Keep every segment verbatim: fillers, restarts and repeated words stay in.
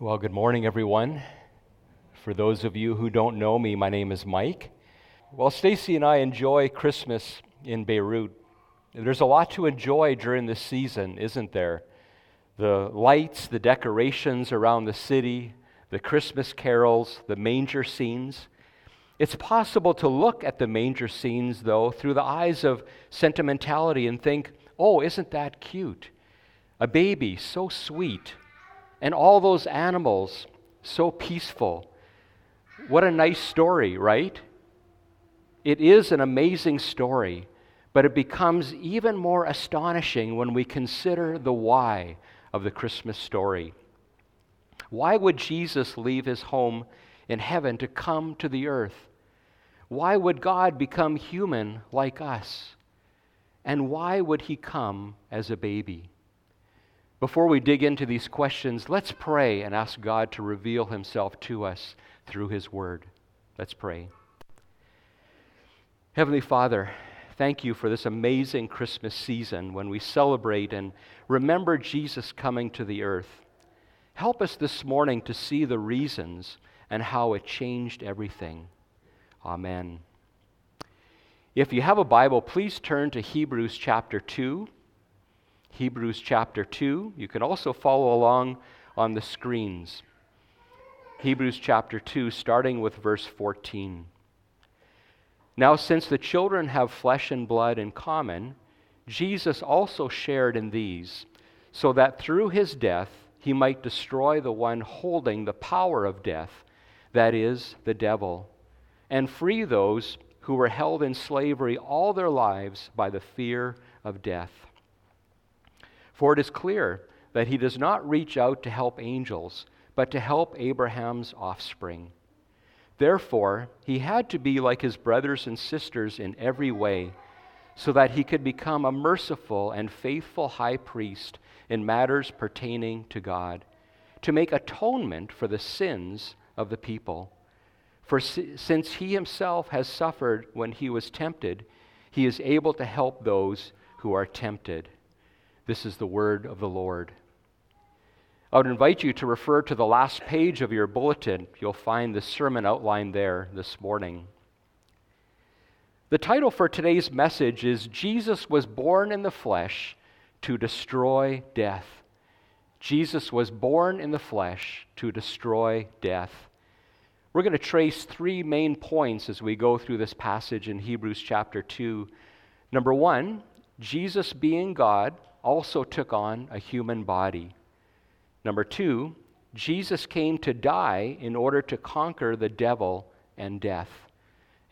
Well, good morning, everyone. For those of you who don't know me, my name is Mike. Well, Stacy and I enjoy Christmas in Beirut. There's a lot to enjoy during this season, isn't there? The lights, the decorations around the city, the Christmas carols, the manger scenes. It's possible to look at the manger scenes, though, through the eyes of sentimentality and think, oh, isn't that cute? A baby, so sweet. And all those animals, so peaceful. What a nice story, right? It is an amazing story, but it becomes even more astonishing when we consider the why of the Christmas story. Why would Jesus leave his home in heaven to come to the earth? Why would God become human like us? And why would he come as a baby? Before we dig into these questions, let's pray and ask God to reveal himself to us through his word. Let's pray. Heavenly Father, thank you for this amazing Christmas season when we celebrate and remember Jesus coming to the earth. Help us this morning to see the reasons and how it changed everything. Amen. If you have a Bible, please turn to Hebrews chapter two. Hebrews chapter two. You can also follow along on the screens. Hebrews chapter two, starting with verse fourteen. Now, since the children have flesh and blood in common, Jesus also shared in these, so that through his death he might destroy the one holding the power of death, that is, the devil, and free those who were held in slavery all their lives by the fear of death. For it is clear that he does not reach out to help angels, but to help Abraham's offspring. Therefore, he had to be like his brothers and sisters in every way, so that he could become a merciful and faithful high priest in matters pertaining to God, to make atonement for the sins of the people. For since he himself has suffered when he was tempted, he is able to help those who are tempted. This is the word of the Lord. I would invite you to refer to the last page of your bulletin. You'll find the sermon outline there this morning. The title for today's message is Jesus was born in the flesh to destroy death. Jesus was born in the flesh to destroy death. We're going to trace three main points as we go through this passage in Hebrews chapter two. Number one, Jesus being God also took on a human body. Number two, Jesus came to die in order to conquer the devil and death.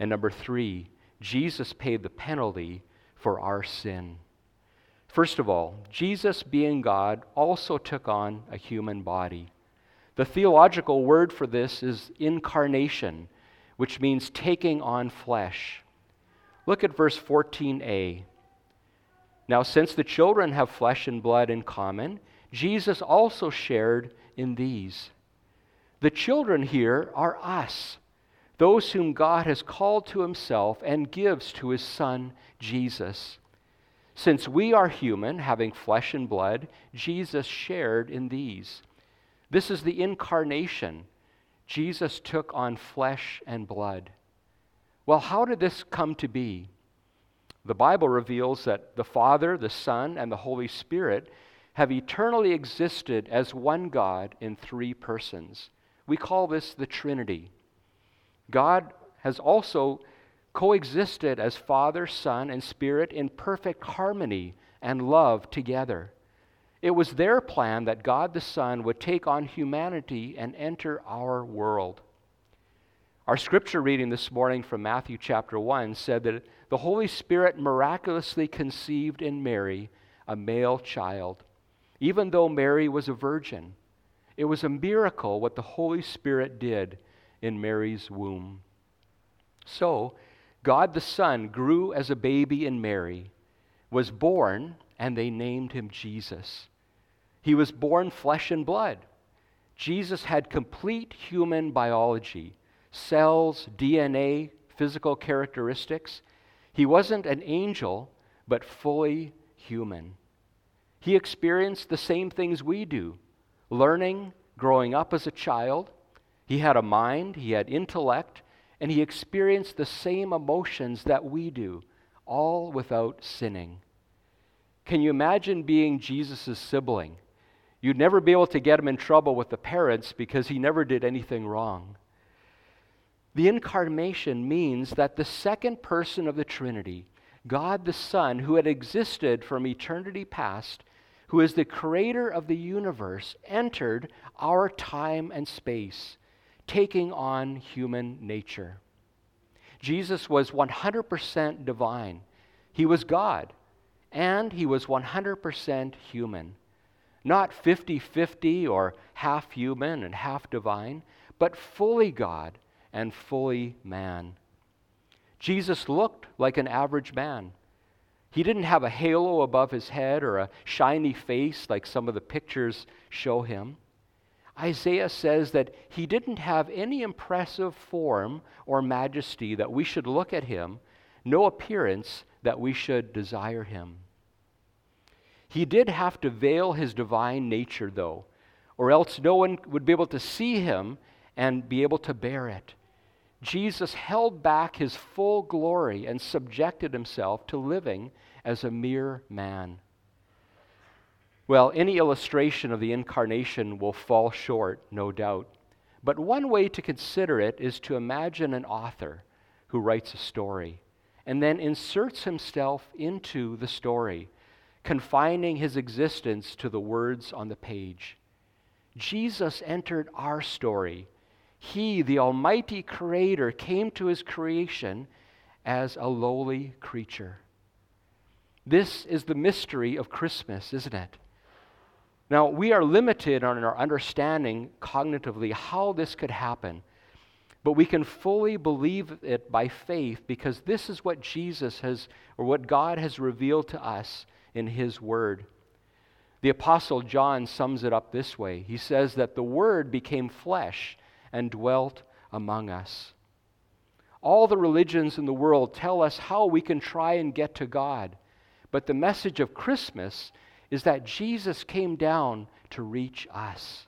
And number three, Jesus paid the penalty for our sin. First of all, Jesus being God also took on a human body. The theological word for this is incarnation, which means taking on flesh. Look at verse fourteen a. Now, since the children have flesh and blood in common, Jesus also shared in these. The children here are us, those whom God has called to himself and gives to his Son, Jesus. Since we are human, having flesh and blood, Jesus shared in these. This is the incarnation. Jesus took on flesh and blood. Well, how did this come to be? The Bible reveals that the Father, the Son, and the Holy Spirit have eternally existed as one God in three persons. We call this the Trinity. God has also coexisted as Father, Son, and Spirit in perfect harmony and love together. It was their plan that God the Son would take on humanity and enter our world. Our scripture reading this morning from Matthew chapter one said that the Holy Spirit miraculously conceived in Mary a male child, even though Mary was a virgin. It was a miracle what the Holy Spirit did in Mary's womb. So, God the Son grew as a baby in Mary, was born, and they named him Jesus. He was born flesh and blood. Jesus had complete human biology. Cells, D N A, physical characteristics. He wasn't an angel, but fully human. He experienced the same things we do, learning, growing up as a child. He had a mind, he had intellect, and he experienced the same emotions that we do, all without sinning. Can you imagine being Jesus' sibling? You'd never be able to get him in trouble with the parents because he never did anything wrong. The incarnation means that the second person of the Trinity, God the Son, who had existed from eternity past, who is the creator of the universe, entered our time and space, taking on human nature. Jesus was one hundred percent divine. He was God, and he was one hundred percent human. Not fifty-fifty or half human and half divine, but fully God and fully man. Jesus looked like an average man. He didn't have a halo above his head or a shiny face like some of the pictures show him. Isaiah says that he didn't have any impressive form or majesty that we should look at him, no appearance that we should desire him. He did have to veil his divine nature, though, or else no one would be able to see him and be able to bear it. Jesus held back his full glory and subjected himself to living as a mere man. Well, any illustration of the incarnation will fall short, no doubt. But one way to consider it is to imagine an author who writes a story and then inserts himself into the story, confining his existence to the words on the page. Jesus entered our story. He, the Almighty Creator, came to his creation as a lowly creature. This is the mystery of Christmas, isn't it? Now, we are limited on our understanding cognitively how this could happen, but we can fully believe it by faith because this is what Jesus has, or what God has revealed to us in his word. The Apostle John sums it up this way. He says that the Word became flesh and dwelt among us. All the religions in the world tell us how we can try and get to God, but the message of Christmas is that Jesus came down to reach us.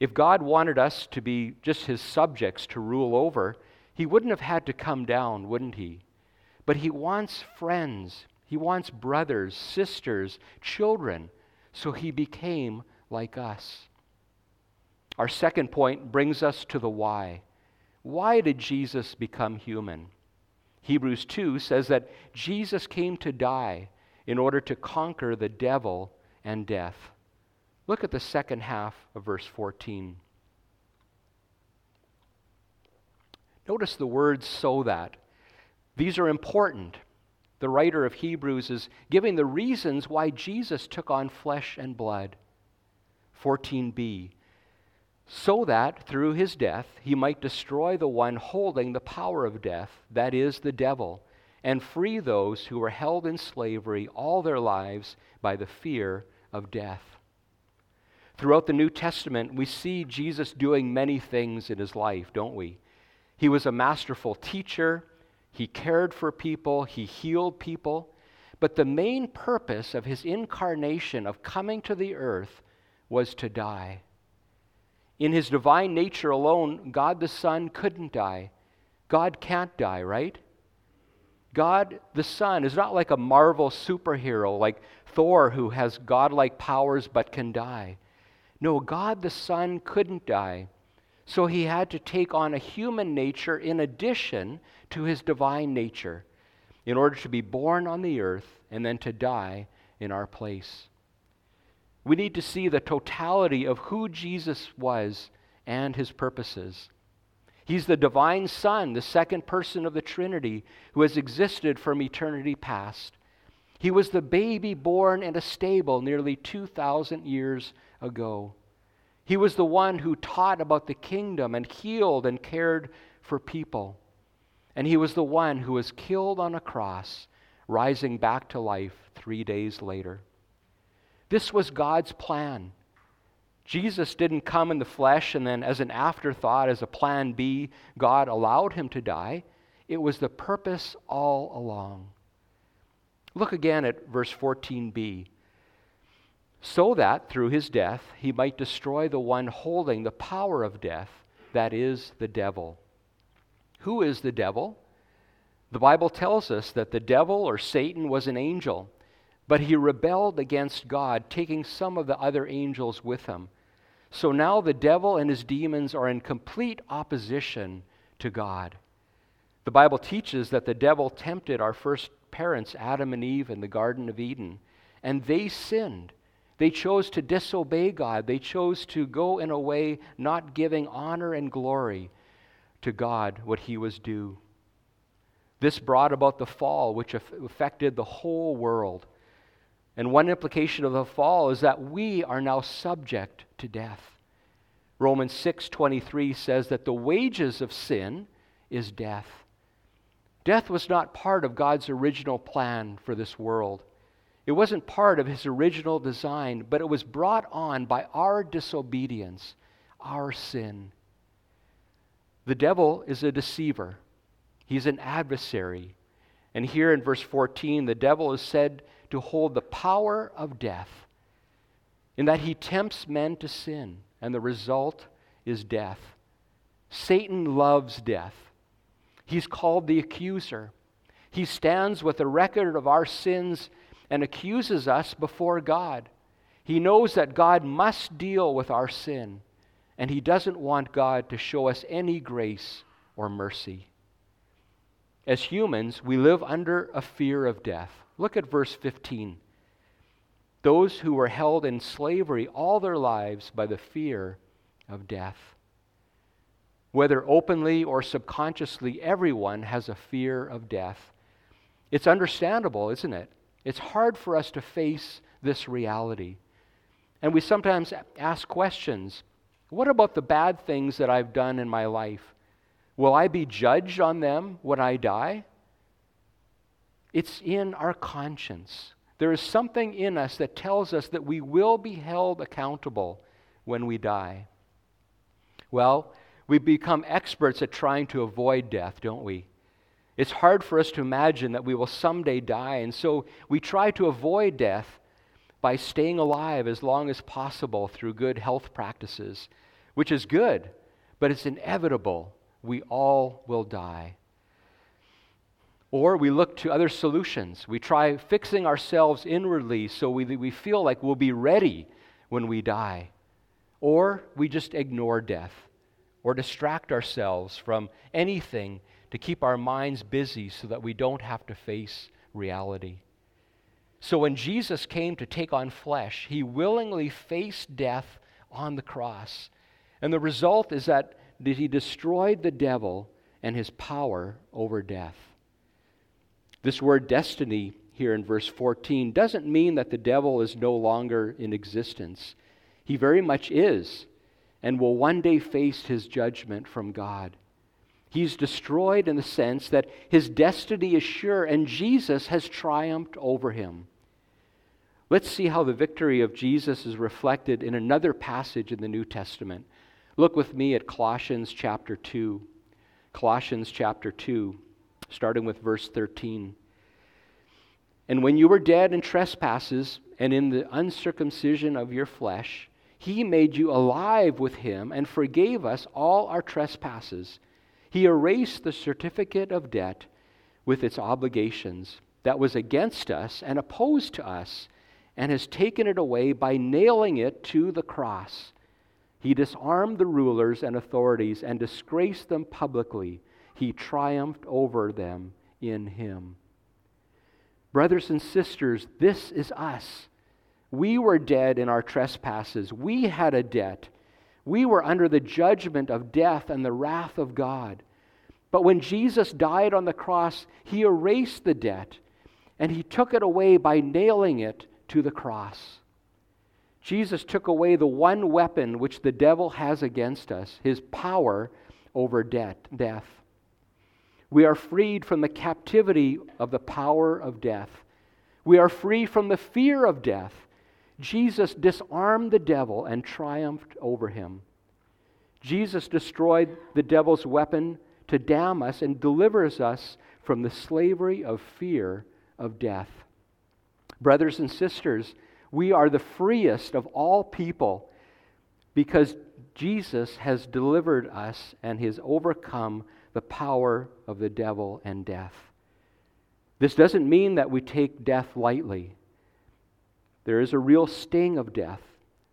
If God wanted us to be just his subjects to rule over, he wouldn't have had to come down, wouldn't he? But he wants friends, he wants brothers, sisters, children, so he became like us. Our second point brings us to the why. Why did Jesus become human? Hebrews two says that Jesus came to die in order to conquer the devil and death. Look at the second half of verse fourteen. Notice the words "so that." These are important. The writer of Hebrews is giving the reasons why Jesus took on flesh and blood. fourteen b. So that through his death he might destroy the one holding the power of death, that is, the devil, and free those who were held in slavery all their lives by the fear of death. Throughout the New Testament, we see Jesus doing many things in his life, don't we? He was a masterful teacher, he cared for people, he healed people, but the main purpose of his incarnation, of coming to the earth, was to die. In his divine nature alone, God the Son couldn't die. God can't die, right? God the Son is not like a Marvel superhero, like Thor, who has godlike powers but can die. No, God the Son couldn't die. So he had to take on a human nature in addition to his divine nature in order to be born on the earth and then to die in our place. We need to see the totality of who Jesus was and his purposes. He's the divine Son, the second person of the Trinity, who has existed from eternity past. He was the baby born in a stable nearly two thousand years ago. He was the one who taught about the kingdom and healed and cared for people. And he was the one who was killed on a cross, rising back to life three days later. This was God's plan. Jesus didn't come in the flesh and then as an afterthought, as a plan B, God allowed him to die. It was the purpose all along. Look again at verse fourteen b. so that through his death he might destroy the one holding the power of death, that is, the devil. Who is the devil? The Bible tells us that the devil, or Satan, was an angel, but he rebelled against God, taking some of the other angels with him. So now the devil and his demons are in complete opposition to God. The Bible teaches that the devil tempted our first parents, Adam and Eve, in the Garden of Eden, and they sinned. They chose to disobey God. They chose to go in a way not giving honor and glory to God what he was due. This brought about the fall, which affected the whole world. And one implication of the fall is that we are now subject to death. Romans six twenty-three says that the wages of sin is death. Death was not part of God's original plan for this world. It wasn't part of his original design, but it was brought on by our disobedience, our sin. The devil is a deceiver. He's an adversary. And here in verse fourteen, the devil is said to hold the power of death, in that he tempts men to sin, and the result is death. Satan loves death. He's called the accuser. He stands with a record of our sins and accuses us before God. He knows that God must deal with our sin, and he doesn't want God to show us any grace or mercy. As humans, we live under a fear of death. Look at verse fifteen. Those who were held in slavery all their lives by the fear of death. Whether openly or subconsciously, everyone has a fear of death. It's understandable, isn't it? It's hard for us to face this reality. And we sometimes ask questions. What about the bad things that I've done in my life? Will I be judged on them when I die? It's in our conscience. There is something in us that tells us that we will be held accountable when we die. Well, we become experts at trying to avoid death, don't we? It's hard for us to imagine that we will someday die, and so we try to avoid death by staying alive as long as possible through good health practices, which is good, but it's inevitable. We all will die. Or we look to other solutions. We try fixing ourselves inwardly so we, we feel like we'll be ready when we die. Or we just ignore death or distract ourselves from anything to keep our minds busy so that we don't have to face reality. So when Jesus came to take on flesh, he willingly faced death on the cross. And the result is that he destroyed the devil and his power over death. This word destiny here in verse fourteen doesn't mean that the devil is no longer in existence. He very much is, and will one day face his judgment from God. He's destroyed in the sense that his destiny is sure, and Jesus has triumphed over him. Let's see how the victory of Jesus is reflected in another passage in the New Testament. Look with me at Colossians chapter two. Colossians chapter two, starting with verse thirteen. And when you were dead in trespasses and in the uncircumcision of your flesh, he made you alive with him and forgave us all our trespasses. He erased the certificate of debt with its obligations that was against us and opposed to us, and has taken it away by nailing it to the cross. He disarmed the rulers and authorities and disgraced them publicly. He triumphed over them in him. Brothers and sisters, this is us. We were dead in our trespasses. We had a debt. We were under the judgment of death and the wrath of God. But when Jesus died on the cross, he erased the debt, and he took it away by nailing it to the cross. Jesus took away the one weapon which the devil has against us, his power over death. We are freed from the captivity of the power of death. We are free from the fear of death. Jesus disarmed the devil and triumphed over him. Jesus destroyed the devil's weapon to damn us and delivers us from the slavery of fear of death. Brothers and sisters, We are the freest of all people because Jesus has delivered us and has overcome the power of the devil and death. This doesn't mean that we take death lightly. There is a real sting of death,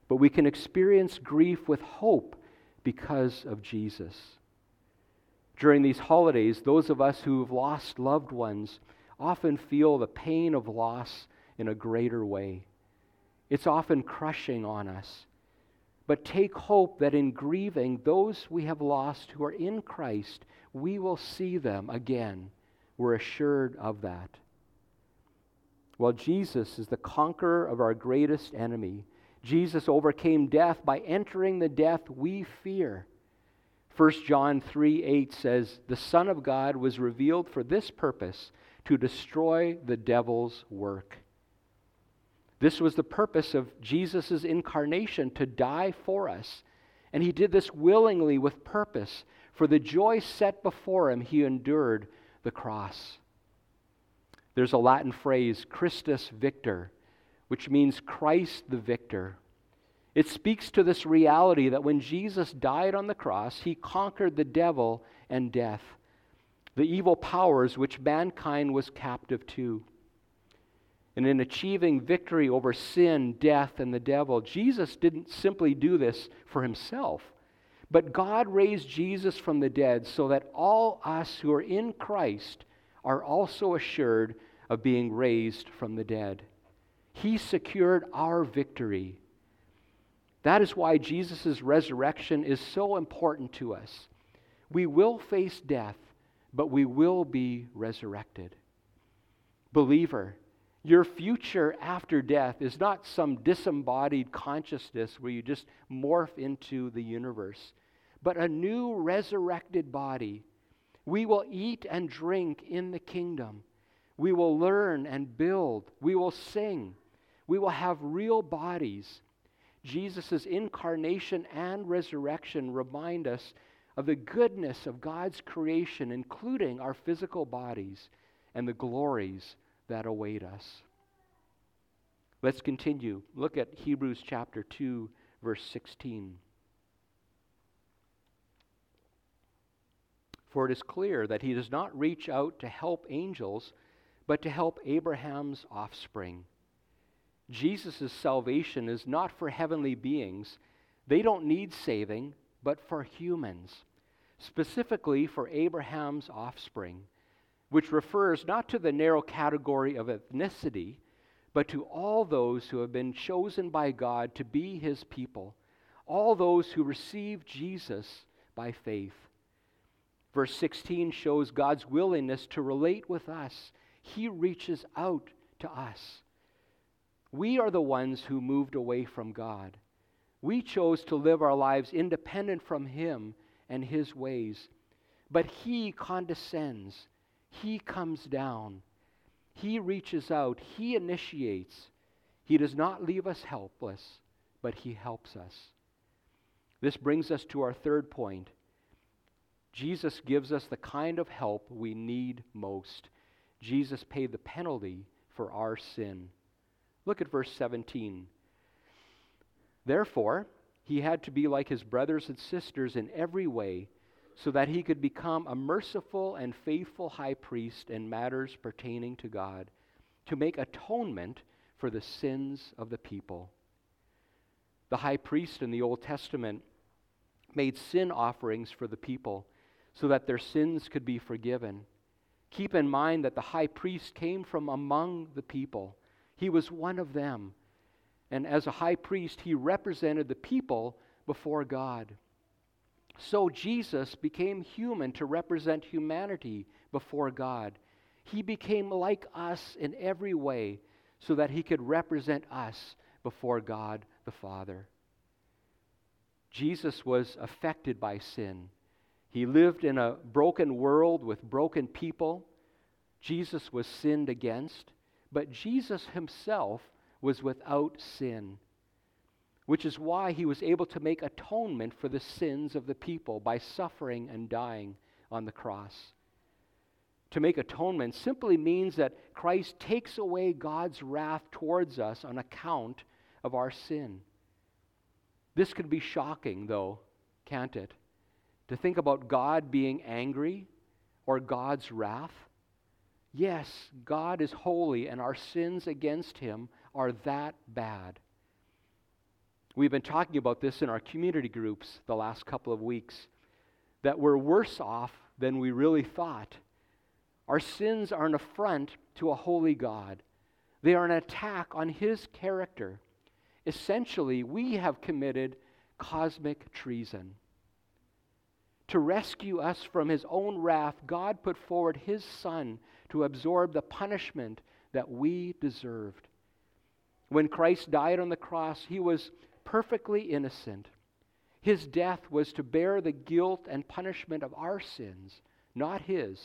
but we can experience grief with hope because of Jesus. During these holidays, those of us who have lost loved ones often feel the pain of loss in a greater way. It's often crushing on us. But take hope that in grieving those we have lost who are in Christ, we will see them again. We're assured of that. Well, Jesus is the conqueror of our greatest enemy. Jesus overcame death by entering the death we fear. First John three eight says, "The Son of God was revealed for this purpose, to destroy the devil's work." This was the purpose of Jesus' incarnation, to die for us. And he did this willingly with purpose. For the joy set before him, he endured the cross. There's a Latin phrase, Christus Victor, which means Christ the Victor. It speaks to this reality that when Jesus died on the cross, he conquered the devil and death, the evil powers which mankind was captive to. And in achieving victory over sin, death, and the devil, Jesus didn't simply do this for himself, but God raised Jesus from the dead so that all us who are in Christ are also assured of being raised from the dead. He secured our victory. That is why Jesus' resurrection is so important to us. We will face death, but we will be resurrected. Believer, your future after death is not some disembodied consciousness where you just morph into the universe, but a new resurrected body. We will eat and drink in the kingdom. We will learn and build. We will sing. We will have real bodies. Jesus' incarnation and resurrection remind us of the goodness of God's creation, including our physical bodies and the glories that await us. Let's continue. Look at Hebrews chapter two, verse sixteen. For it is clear that he does not reach out to help angels, but to help Abraham's offspring. Jesus' salvation is not for heavenly beings. They don't need saving, but for humans, specifically for Abraham's offspring, which refers not to the narrow category of ethnicity, but to all those who have been chosen by God to be his people, all those who receive Jesus by faith. Verse sixteen shows God's willingness to relate with us. He reaches out to us. We are the ones who moved away from God. We chose to live our lives independent from him and his ways. But he condescends. He comes down. He reaches out. He initiates. He does not leave us helpless, but he helps us. This brings us to our third point. Jesus gives us the kind of help we need most. Jesus paid the penalty for our sin. Look at verse seventeen. Therefore, he had to be like his brothers and sisters in every way, so that he could become a merciful and faithful high priest in matters pertaining to God, to make atonement for the sins of the people. The high priest in the Old Testament made sin offerings for the people so that their sins could be forgiven. Keep in mind that the high priest came from among the people. He was one of them. And as a high priest, he represented the people before God. So Jesus became human to represent humanity before God. He became like us in every way so that he could represent us before God the Father. Jesus was affected by sin. He lived in a broken world with broken people. Jesus was sinned against, but Jesus himself was without sin, which is why he was able to make atonement for the sins of the people by suffering and dying on the cross. To make atonement simply means that Christ takes away God's wrath towards us on account of our sin. This could be shocking, though, can't it? To think about God being angry or God's wrath. Yes, God is holy, and our sins against Him are that bad. We've been talking about this in our community groups the last couple of weeks, that we're worse off than we really thought. Our sins are an affront to a holy God. They are an attack on His character. Essentially, we have committed cosmic treason. To rescue us from His own wrath, God put forward His Son to absorb the punishment that we deserved. When Christ died on the cross, He was perfectly innocent. His death was to bear the guilt and punishment of our sins, not His.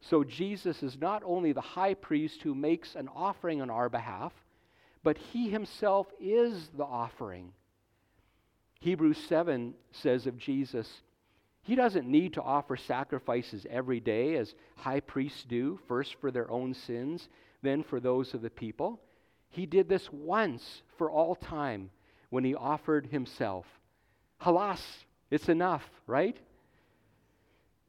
So Jesus is not only the high priest who makes an offering on our behalf, but He Himself is the offering. Hebrews seven says of Jesus, He doesn't need to offer sacrifices every day as high priests do, first for their own sins, then for those of the people. He did this once for all time when He offered Himself. Halas, it's enough, right?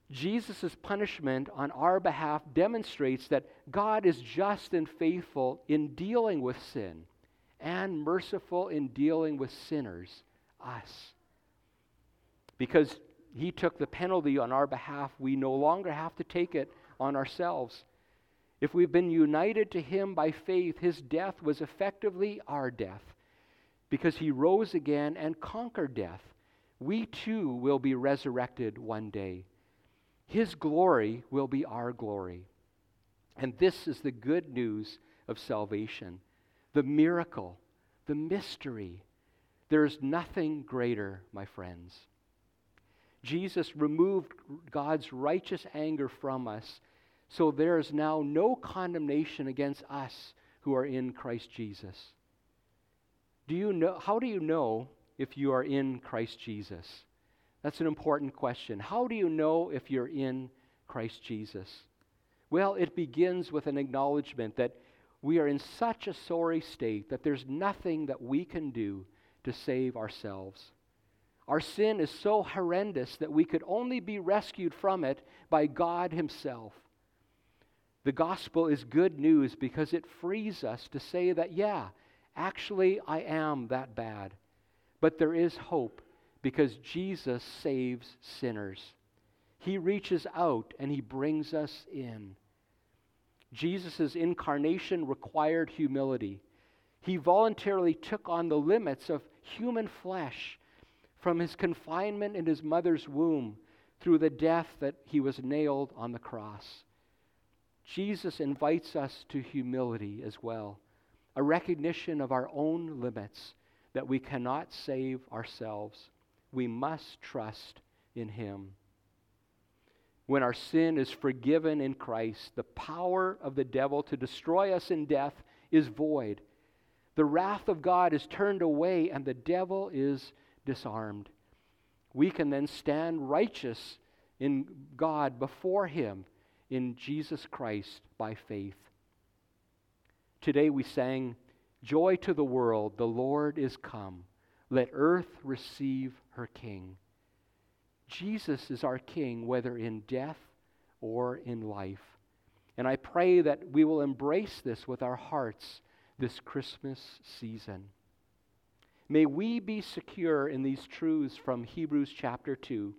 Jesus' punishment on our behalf demonstrates that God is just and faithful in dealing with sin and merciful in dealing with sinners, us. Because He took the penalty on our behalf, we no longer have to take it on ourselves. If we've been united to Him by faith, His death was effectively our death. Because He rose again and conquered death, we too will be resurrected one day. His glory will be our glory. And this is the good news of salvation, the miracle, the mystery. There is nothing greater, my friends. Jesus removed God's righteous anger from us, so there is now no condemnation against us who are in Christ Jesus. Do you know? How do you know if you are in Christ Jesus? That's an important question. How do you know if you're in Christ Jesus? Well, it begins with an acknowledgement that we are in such a sorry state that there's nothing that we can do to save ourselves. Our sin is so horrendous that we could only be rescued from it by God Himself. The gospel is good news because it frees us to say that, yeah, actually, I am that bad. But there is hope because Jesus saves sinners. He reaches out and He brings us in. Jesus' incarnation required humility. He voluntarily took on the limits of human flesh from His confinement in His mother's womb through the death that He was nailed on the cross. Jesus invites us to humility as well. A recognition of our own limits, that we cannot save ourselves. We must trust in Him. When our sin is forgiven in Christ, the power of the devil to destroy us in death is void. The wrath of God is turned away and the devil is disarmed. We can then stand righteous in God before Him in Jesus Christ by faith. Today we sang, "Joy to the world, the Lord is come. Let earth receive her King." Jesus is our King, whether in death or in life. And I pray that we will embrace this with our hearts this Christmas season. May we be secure in these truths from Hebrews chapter two,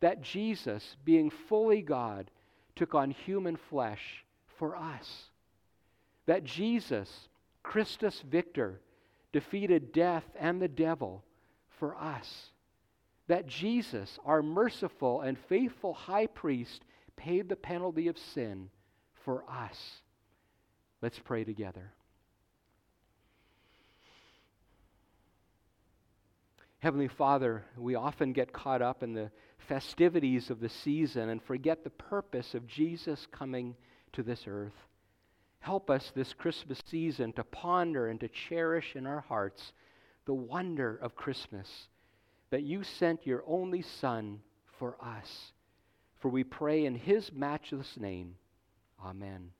that Jesus, being fully God, took on human flesh for us. That Jesus, Christus Victor, defeated death and the devil for us. That Jesus, our merciful and faithful high priest, paid the penalty of sin for us. Let's pray together. Heavenly Father, we often get caught up in the festivities of the season and forget the purpose of Jesus coming to this earth. Help us this Christmas season to ponder and to cherish in our hearts the wonder of Christmas, that You sent Your only Son for us. For we pray in His matchless name. Amen.